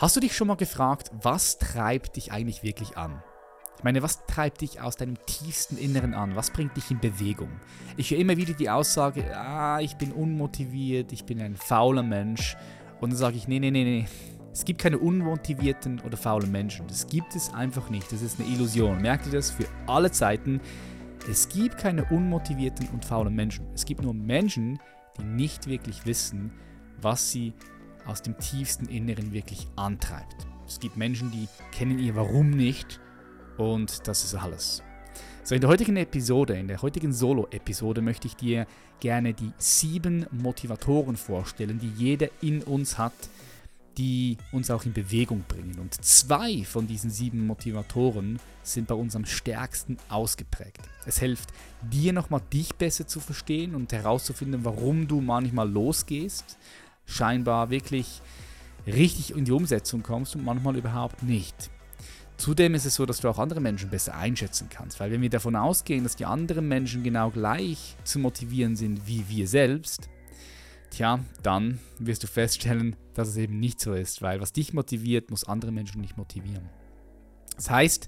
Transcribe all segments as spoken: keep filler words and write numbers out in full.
Hast du dich schon mal gefragt, was treibt dich eigentlich wirklich an? Ich meine, was treibt dich aus deinem tiefsten Inneren an? Was bringt dich in Bewegung? Ich höre immer wieder die Aussage, ah, ich bin unmotiviert, ich bin ein fauler Mensch. Und dann sage ich, nee, nee, nee, nee. Es gibt keine unmotivierten oder faulen Menschen. Das gibt es einfach nicht. Das ist eine Illusion. Merkt ihr das? Für alle Zeiten. Es gibt keine unmotivierten und faulen Menschen. Es gibt nur Menschen, die nicht wirklich wissen, was sie aus dem tiefsten Inneren wirklich antreibt. Es gibt Menschen, die kennen ihr Warum nicht und das ist alles. So, in der heutigen Episode, in der heutigen Solo-Episode möchte ich dir gerne die sieben Motivatoren vorstellen, die jeder in uns hat, die uns auch in Bewegung bringen. Und zwei von diesen sieben Motivatoren sind bei uns am stärksten ausgeprägt. Es hilft dir nochmal, dich besser zu verstehen und herauszufinden, warum du manchmal losgehst, scheinbar wirklich richtig in die Umsetzung kommst und manchmal überhaupt nicht. Zudem ist es so, dass du auch andere Menschen besser einschätzen kannst, weil wenn wir davon ausgehen, dass die anderen Menschen genau gleich zu motivieren sind wie wir selbst, tja, dann wirst du feststellen, dass es eben nicht so ist, weil was dich motiviert, muss andere Menschen nicht motivieren. Das heißt,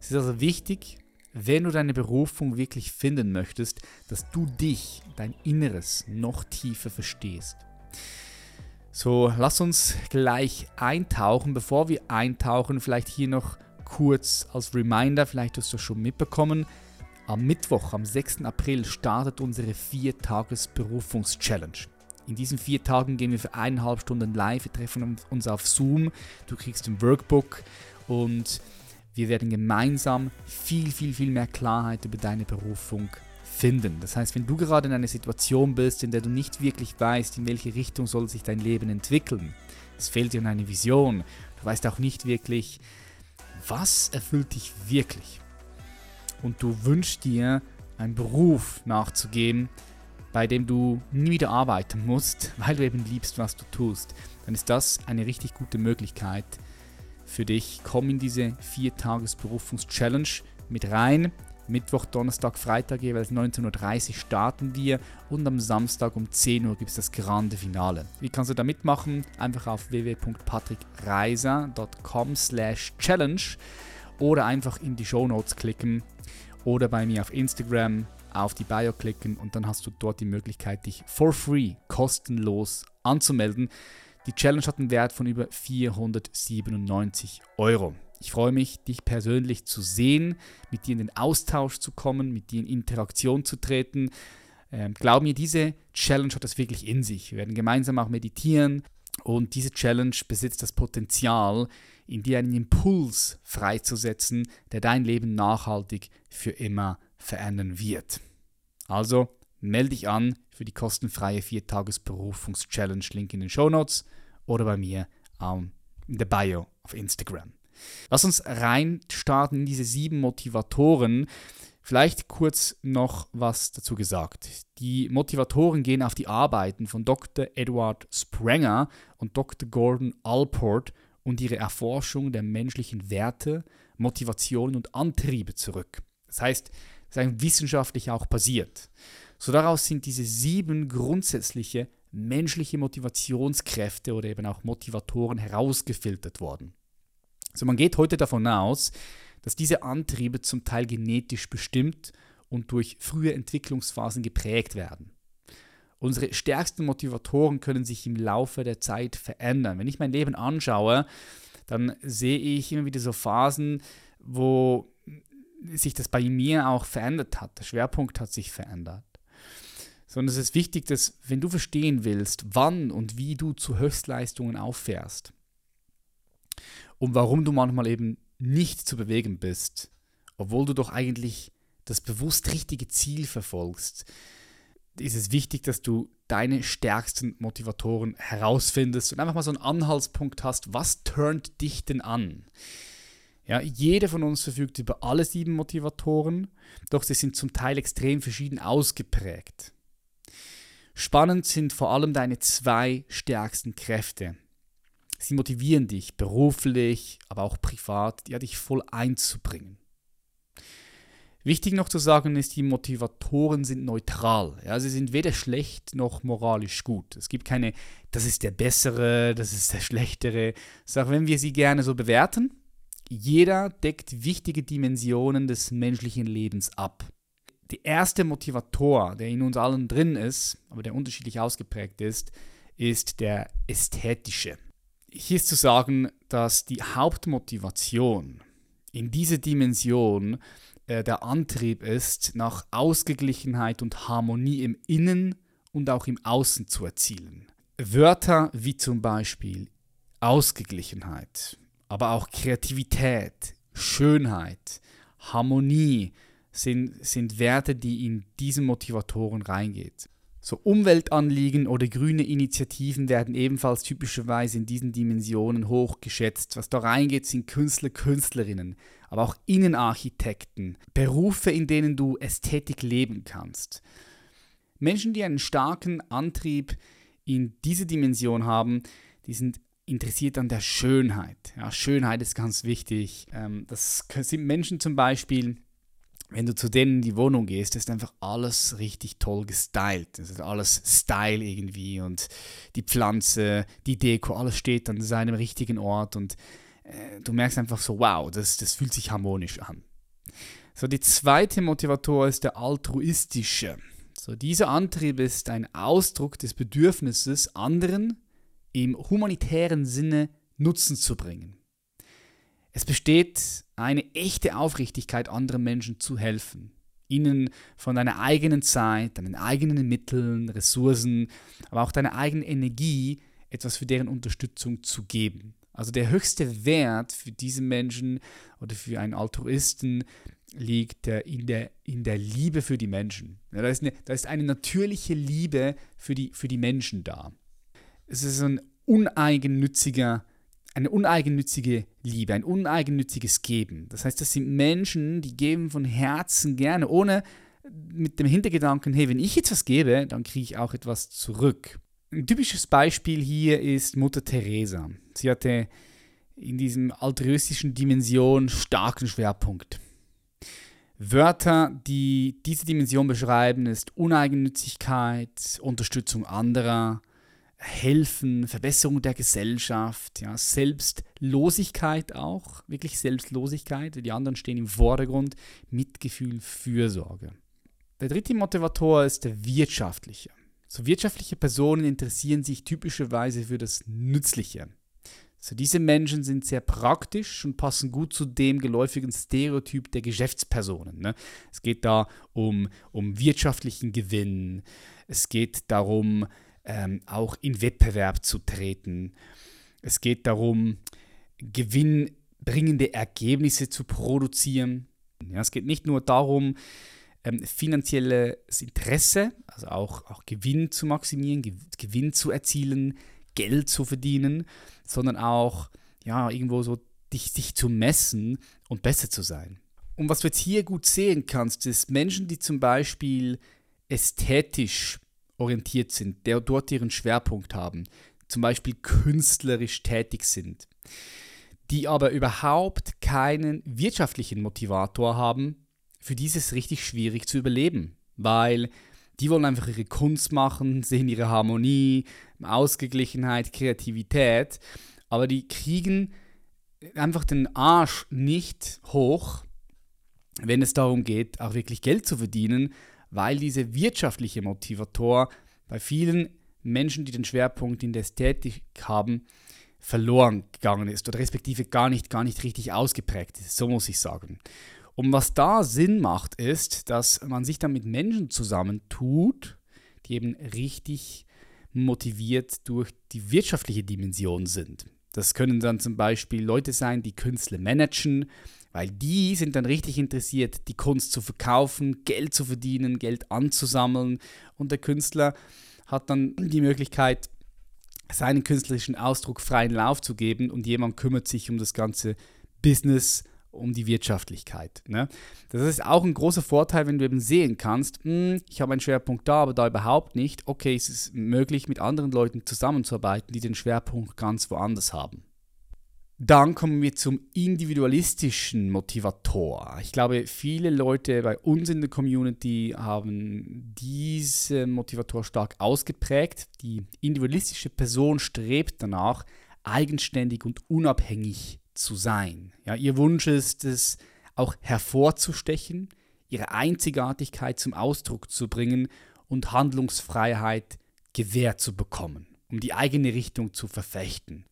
es ist also wichtig, wenn du deine Berufung wirklich finden möchtest, dass du dich, dein Inneres, noch tiefer verstehst. So, lass uns gleich eintauchen. Bevor wir eintauchen, vielleicht hier noch kurz als Reminder, vielleicht hast du es schon mitbekommen, am Mittwoch, am sechsten April, startet unsere vier-Tages-Berufungs-Challenge. In diesen vier Tagen gehen wir für eineinhalb Stunden live, wir treffen uns auf Zoom, du kriegst ein Workbook und wir werden gemeinsam viel, viel, viel mehr Klarheit über deine Berufung finden. Das heißt, wenn du gerade in einer Situation bist, in der du nicht wirklich weißt, in welche Richtung soll sich dein Leben entwickeln, es fehlt dir eine Vision, du weißt auch nicht wirklich, was erfüllt dich wirklich und du wünschst dir, einen Beruf nachzugehen, bei dem du nie wieder arbeiten musst, weil du eben liebst, was du tust, dann ist das eine richtig gute Möglichkeit für dich. Komm in diese vier-Tages-Berufungs-Challenge mit rein. Mittwoch, Donnerstag, Freitag jeweils neunzehn Uhr dreißig starten wir und am Samstag um zehn Uhr gibt es das grande Finale. Wie kannst du da mitmachen? Einfach auf w w w punkt patrick reiser punkt com slash challenge oder einfach in die Shownotes klicken oder bei mir auf Instagram auf die Bio klicken und dann hast du dort die Möglichkeit, dich for free, kostenlos anzumelden. Die Challenge hat einen Wert von über vierhundertsiebenundneunzig Euro. Ich freue mich, dich persönlich zu sehen, mit dir in den Austausch zu kommen, mit dir in Interaktion zu treten. Ähm, glaub mir, diese Challenge hat das wirklich in sich. Wir werden gemeinsam auch meditieren und diese Challenge besitzt das Potenzial, in dir einen Impuls freizusetzen, der dein Leben nachhaltig für immer verändern wird. Also melde dich an für die kostenfreie vier-Tages-Berufungs-Challenge, Link in den Shownotes oder bei mir um, in der Bio auf Instagram. Lass uns reinstarten in diese sieben Motivatoren. Vielleicht kurz noch was dazu gesagt. Die Motivatoren gehen auf die Arbeiten von Doktor Edward Sprenger und Doktor Gordon Allport und ihre Erforschung der menschlichen Werte, Motivationen und Antriebe zurück. Das heißt, es ist wissenschaftlich auch basiert. So daraus sind diese sieben grundsätzliche menschliche Motivationskräfte oder eben auch Motivatoren herausgefiltert worden. So, man geht heute davon aus, dass diese Antriebe zum Teil genetisch bestimmt und durch frühe Entwicklungsphasen geprägt werden. Unsere stärksten Motivatoren können sich im Laufe der Zeit verändern. Wenn ich mein Leben anschaue, dann sehe ich immer wieder so Phasen, wo sich das bei mir auch verändert hat. Der Schwerpunkt hat sich verändert. Sondern es ist wichtig, dass, wenn du verstehen willst, wann und wie du zu Höchstleistungen auffährst und warum du manchmal eben nicht zu bewegen bist, obwohl du doch eigentlich das bewusst richtige Ziel verfolgst, ist es wichtig, dass du deine stärksten Motivatoren herausfindest und einfach mal so einen Anhaltspunkt hast, was turnt dich denn an? Ja, jeder von uns verfügt über alle sieben Motivatoren, doch sie sind zum Teil extrem verschieden ausgeprägt. Spannend sind vor allem deine zwei stärksten Kräfte. Sie motivieren dich beruflich, aber auch privat, ja, dich voll einzubringen. Wichtig noch zu sagen ist, die Motivatoren sind neutral. Ja, sie sind weder schlecht noch moralisch gut. Es gibt keine, das ist der Bessere, das ist der Schlechtere. Auch wenn wir sie gerne so bewerten, jeder deckt wichtige Dimensionen des menschlichen Lebens ab. Der erste Motivator, der in uns allen drin ist, aber der unterschiedlich ausgeprägt ist, ist der ästhetische. Hier ist zu sagen, dass die Hauptmotivation in diese Dimension der Antrieb ist, nach Ausgeglichenheit und Harmonie im Innen und auch im Außen zu erzielen. Wörter wie zum Beispiel Ausgeglichenheit, aber auch Kreativität, Schönheit, Harmonie sind, sind Werte, die in diesen Motivatoren reingeht. So Umweltanliegen oder grüne Initiativen werden ebenfalls typischerweise in diesen Dimensionen hoch geschätzt. Was da reingeht, sind Künstler, Künstlerinnen, aber auch Innenarchitekten, Berufe, in denen du Ästhetik leben kannst. Menschen, die einen starken Antrieb in diese Dimension haben, die sind interessiert an der Schönheit. Ja, Schönheit ist ganz wichtig. Das sind Menschen zum Beispiel, wenn du zu denen in die Wohnung gehst, ist einfach alles richtig toll gestylt. Das ist alles Style irgendwie und die Pflanze, die Deko, alles steht an seinem richtigen Ort und äh, du merkst einfach so, wow, das, das fühlt sich harmonisch an. So, die zweite Motivator ist der altruistische. So, dieser Antrieb ist ein Ausdruck des Bedürfnisses, anderen im humanitären Sinne Nutzen zu bringen. Es besteht eine echte Aufrichtigkeit, anderen Menschen zu helfen, ihnen von deiner eigenen Zeit, deinen eigenen Mitteln, Ressourcen, aber auch deiner eigenen Energie etwas für deren Unterstützung zu geben. Also der höchste Wert für diese Menschen oder für einen Altruisten liegt in der, in der Liebe für die Menschen. Ja, da ist eine, da ist eine natürliche Liebe für die, für die Menschen da. Es ist ein uneigennütziger Eine uneigennützige Liebe, ein uneigennütziges Geben. Das heißt, das sind Menschen, die geben von Herzen gerne, ohne mit dem Hintergedanken, hey, wenn ich jetzt was gebe, dann kriege ich auch etwas zurück. Ein typisches Beispiel hier ist Mutter Teresa. Sie hatte in diesem altruistischen Dimension starken Schwerpunkt. Wörter, die diese Dimension beschreiben, ist Uneigennützigkeit, Unterstützung anderer, Helfen, Verbesserung der Gesellschaft, ja, Selbstlosigkeit auch, wirklich Selbstlosigkeit. Die anderen stehen im Vordergrund, Mitgefühl, Fürsorge. Der dritte Motivator ist der wirtschaftliche. So wirtschaftliche Personen interessieren sich typischerweise für das Nützliche. So diese Menschen sind sehr praktisch und passen gut zu dem geläufigen Stereotyp der Geschäftspersonen. Ne? Es geht da um, um wirtschaftlichen Gewinn, es geht darum, Ähm, auch in Wettbewerb zu treten. Es geht darum, gewinnbringende Ergebnisse zu produzieren. Ja, es geht nicht nur darum, ähm, finanzielles Interesse, also auch, auch Gewinn zu maximieren, Ge- Gewinn zu erzielen, Geld zu verdienen, sondern auch ja, irgendwo so dich, dich zu messen und besser zu sein. Und was du jetzt hier gut sehen kannst, ist Menschen, die zum Beispiel ästhetisch orientiert sind, der dort ihren Schwerpunkt haben, zum Beispiel künstlerisch tätig sind, die aber überhaupt keinen wirtschaftlichen Motivator haben, für die ist es richtig schwierig zu überleben, weil die wollen einfach ihre Kunst machen, sehen ihre Harmonie, Ausgeglichenheit, Kreativität, aber die kriegen einfach den Arsch nicht hoch, wenn es darum geht, auch wirklich Geld zu verdienen, weil dieser wirtschaftliche Motivator bei vielen Menschen, die den Schwerpunkt in der Ästhetik haben, verloren gegangen ist oder respektive gar nicht, gar nicht richtig ausgeprägt ist, so muss ich sagen. Und was da Sinn macht, ist, dass man sich dann mit Menschen zusammentut, die eben richtig motiviert durch die wirtschaftliche Dimension sind. Das können dann zum Beispiel Leute sein, die Künstler managen, weil die sind dann richtig interessiert, die Kunst zu verkaufen, Geld zu verdienen, Geld anzusammeln. Und der Künstler hat dann die Möglichkeit, seinen künstlerischen Ausdruck freien Lauf zu geben und jemand kümmert sich um das ganze Business, um die Wirtschaftlichkeit. Ne? Das ist auch ein großer Vorteil, wenn du eben sehen kannst, mh, ich habe einen Schwerpunkt da, aber da überhaupt nicht. Okay, es ist möglich, mit anderen Leuten zusammenzuarbeiten, die den Schwerpunkt ganz woanders haben. Dann kommen wir zum individualistischen Motivator. Ich glaube, viele Leute bei uns in der Community haben diesen Motivator stark ausgeprägt. Die individualistische Person strebt danach, eigenständig und unabhängig zu sein. Ja, ihr Wunsch ist es, auch hervorzustechen, ihre Einzigartigkeit zum Ausdruck zu bringen und Handlungsfreiheit gewährt zu bekommen, um die eigene Richtung zu verfechten.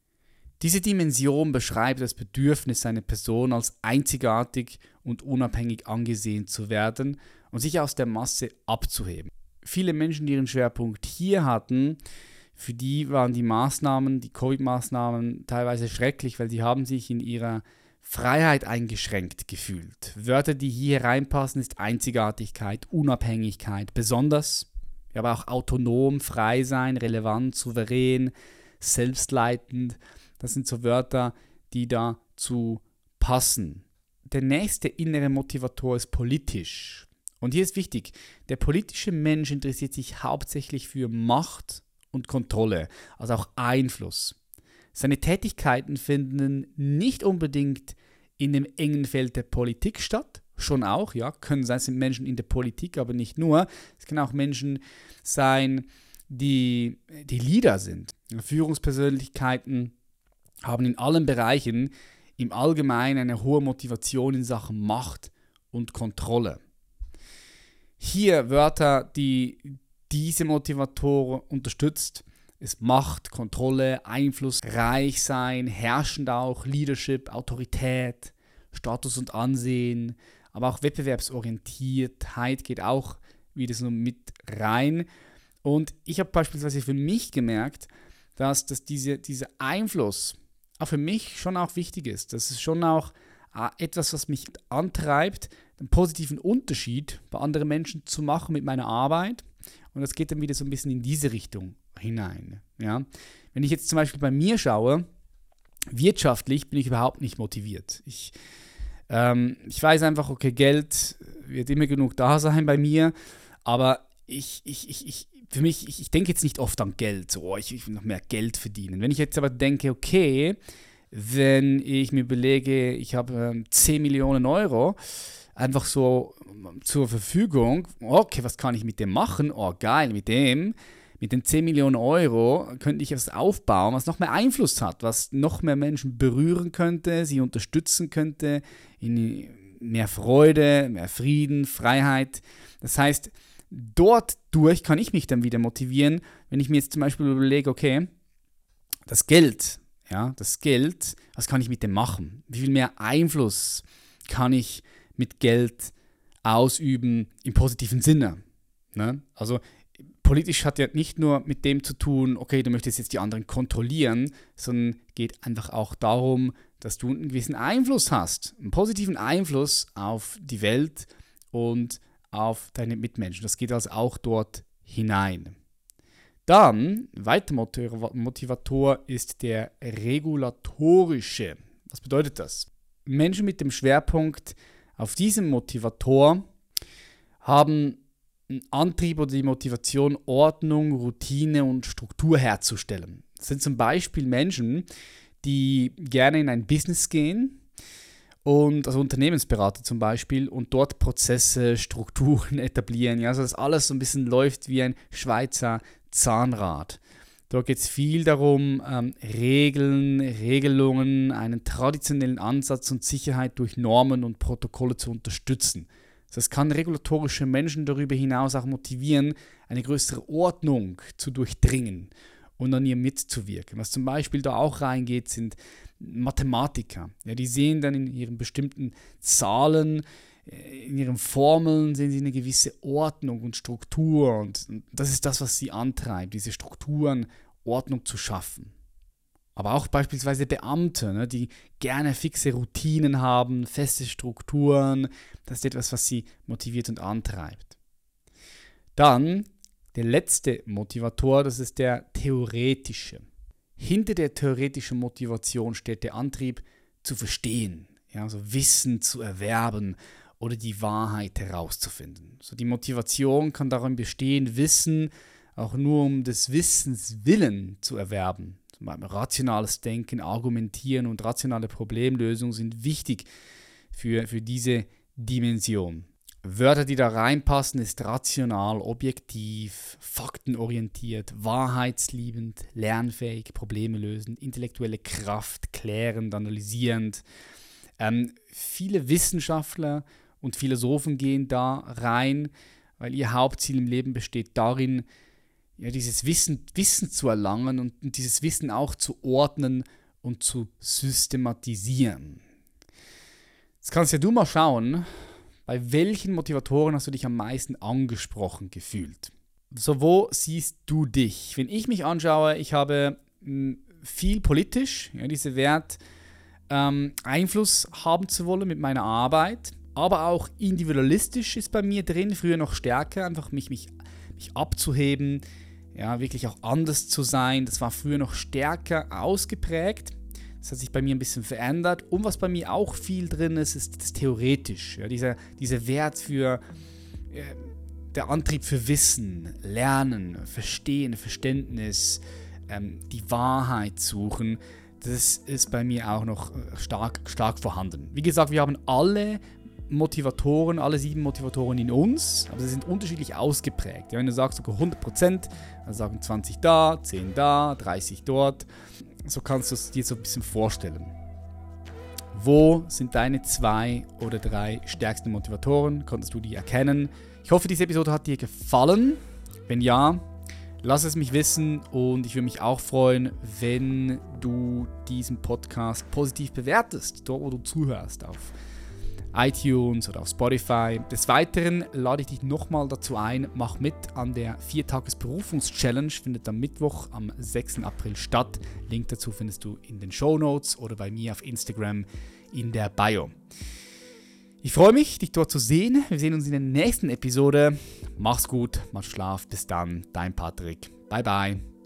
Diese Dimension beschreibt das Bedürfnis einer Person, als einzigartig und unabhängig angesehen zu werden und sich aus der Masse abzuheben. Viele Menschen, die ihren Schwerpunkt hier hatten, für die waren die Maßnahmen, die Covid-Maßnahmen teilweise schrecklich, weil sie haben sich in ihrer Freiheit eingeschränkt gefühlt. Wörter, die hier reinpassen, ist Einzigartigkeit, Unabhängigkeit, besonders, aber auch autonom, frei sein, relevant, souverän, selbstleitend. Das sind so Wörter, die dazu passen. Der nächste innere Motivator ist politisch. Und hier ist wichtig, der politische Mensch interessiert sich hauptsächlich für Macht und Kontrolle, also auch Einfluss. Seine Tätigkeiten finden nicht unbedingt in dem engen Feld der Politik statt, schon auch, ja, können sein, es sind Menschen in der Politik, aber nicht nur. Es können auch Menschen sein, die, die Leader sind, Führungspersönlichkeiten, haben in allen Bereichen im Allgemeinen eine hohe Motivation in Sachen Macht und Kontrolle. Hier Wörter, die diese Motivatoren unterstützt, ist Macht, Kontrolle, Einfluss, reich sein, herrschend auch, Leadership, Autorität, Status und Ansehen, aber auch Wettbewerbsorientiertheit geht auch wieder so mit rein. Und ich habe beispielsweise für mich gemerkt, dass, dass diese, dieser Einfluss auch für mich schon auch wichtig ist. Das ist schon auch etwas, was mich antreibt, einen positiven Unterschied bei anderen Menschen zu machen mit meiner Arbeit. Und das geht dann wieder so ein bisschen in diese Richtung hinein. Ja? Wenn ich jetzt zum Beispiel bei mir schaue, wirtschaftlich bin ich überhaupt nicht motiviert. Ich, ähm, ich weiß einfach, okay, Geld wird immer genug da sein bei mir, aber ich, ich, ich, ich Für mich, ich, ich denke jetzt nicht oft an Geld, so, oh, ich, ich will noch mehr Geld verdienen. Wenn ich jetzt aber denke, okay, wenn ich mir überlege, ich habe ähm, zehn Millionen Euro einfach so zur Verfügung, okay, was kann ich mit dem machen? Oh, geil, mit dem, mit den zehn Millionen Euro könnte ich etwas aufbauen, was noch mehr Einfluss hat, was noch mehr Menschen berühren könnte, sie unterstützen könnte, in mehr Freude, mehr Frieden, Freiheit. Das heißt, dort durch kann ich mich dann wieder motivieren, wenn ich mir jetzt zum Beispiel überlege, okay, das Geld, ja, das Geld, was kann ich mit dem machen? Wie viel mehr Einfluss kann ich mit Geld ausüben im positiven Sinne? Ne? Also politisch hat ja nicht nur mit dem zu tun, okay, du möchtest jetzt die anderen kontrollieren, sondern geht einfach auch darum, dass du einen gewissen Einfluss hast, einen positiven Einfluss auf die Welt und auf deine Mitmenschen. Das geht also auch dort hinein. Dann, weiter Motivator ist der regulatorische. Was bedeutet das? Menschen mit dem Schwerpunkt auf diesem Motivator haben einen Antrieb oder die Motivation, Ordnung, Routine und Struktur herzustellen. Das sind zum Beispiel Menschen, die gerne in ein Business gehen, und also Unternehmensberater zum Beispiel und dort Prozesse, Strukturen etablieren, ja, also dass alles so ein bisschen läuft wie ein Schweizer Zahnrad. Dort geht es viel darum, ähm, Regeln, Regelungen, einen traditionellen Ansatz und Sicherheit durch Normen und Protokolle zu unterstützen. Also das kann regulatorische Menschen darüber hinaus auch motivieren, eine größere Ordnung zu durchdringen und an ihr mitzuwirken. Was zum Beispiel da auch reingeht, sind Mathematiker. Ja, die sehen dann in ihren bestimmten Zahlen, in ihren Formeln, sehen sie eine gewisse Ordnung und Struktur. Und das ist das, was sie antreibt, diese Strukturen, Ordnung zu schaffen. Aber auch beispielsweise Beamte, ne, die gerne fixe Routinen haben, feste Strukturen. Das ist etwas, was sie motiviert und antreibt. Dann der letzte Motivator, das ist der theoretische. Hinter der theoretischen Motivation steht der Antrieb zu verstehen, ja, also Wissen zu erwerben oder die Wahrheit herauszufinden. So die Motivation kann darin bestehen, Wissen auch nur um des Wissens willen zu erwerben. Zum Beispiel rationales Denken, Argumentieren und rationale Problemlösung sind wichtig für, für diese Dimension. Wörter, die da reinpassen, ist rational, objektiv, faktenorientiert, wahrheitsliebend, lernfähig, Probleme lösend, intellektuelle Kraft, klärend, analysierend. Ähm, viele Wissenschaftler und Philosophen gehen da rein, weil ihr Hauptziel im Leben besteht darin, ja, dieses Wissen, Wissen zu erlangen und, und dieses Wissen auch zu ordnen und zu systematisieren. Jetzt kannst ja du mal schauen, bei welchen Motivatoren hast du dich am meisten angesprochen gefühlt? So, wo siehst du dich? Wenn ich mich anschaue, ich habe viel politisch, ja, diese Wert, ähm, Einfluss haben zu wollen mit meiner Arbeit, aber auch individualistisch ist bei mir drin, früher noch stärker, einfach mich, mich, mich abzuheben, ja, wirklich auch anders zu sein. Das war früher noch stärker ausgeprägt. Das hat sich bei mir ein bisschen verändert. Und was bei mir auch viel drin ist, ist das theoretisch. Ja, dieser, dieser Wert für, äh, der Antrieb für Wissen, Lernen, Verstehen, Verständnis, ähm, die Wahrheit suchen, das ist bei mir auch noch stark, stark vorhanden. Wie gesagt, wir haben alle Motivatoren, alle sieben Motivatoren in uns, aber sie sind unterschiedlich ausgeprägt. Ja, wenn du sagst, okay, hundert Prozent, dann sagen zwanzig da, zehn da, dreißig dort. So kannst du es dir so ein bisschen vorstellen. Wo sind deine zwei oder drei stärksten Motivatoren? Konntest du die erkennen? Ich hoffe, diese Episode hat dir gefallen. Wenn ja, lass es mich wissen und ich würde mich auch freuen, wenn du diesen Podcast positiv bewertest, dort wo du zuhörst, auf iTunes oder auf Spotify. Des Weiteren lade ich dich nochmal dazu ein, mach mit an der vier-Tages-Berufungs-Challenge, findet am Mittwoch am sechsten April statt. Link dazu findest du in den Shownotes oder bei mir auf Instagram in der Bio. Ich freue mich, dich dort zu sehen. Wir sehen uns in der nächsten Episode. Mach's gut, mach Schlaf, bis dann, dein Patrick. Bye, bye.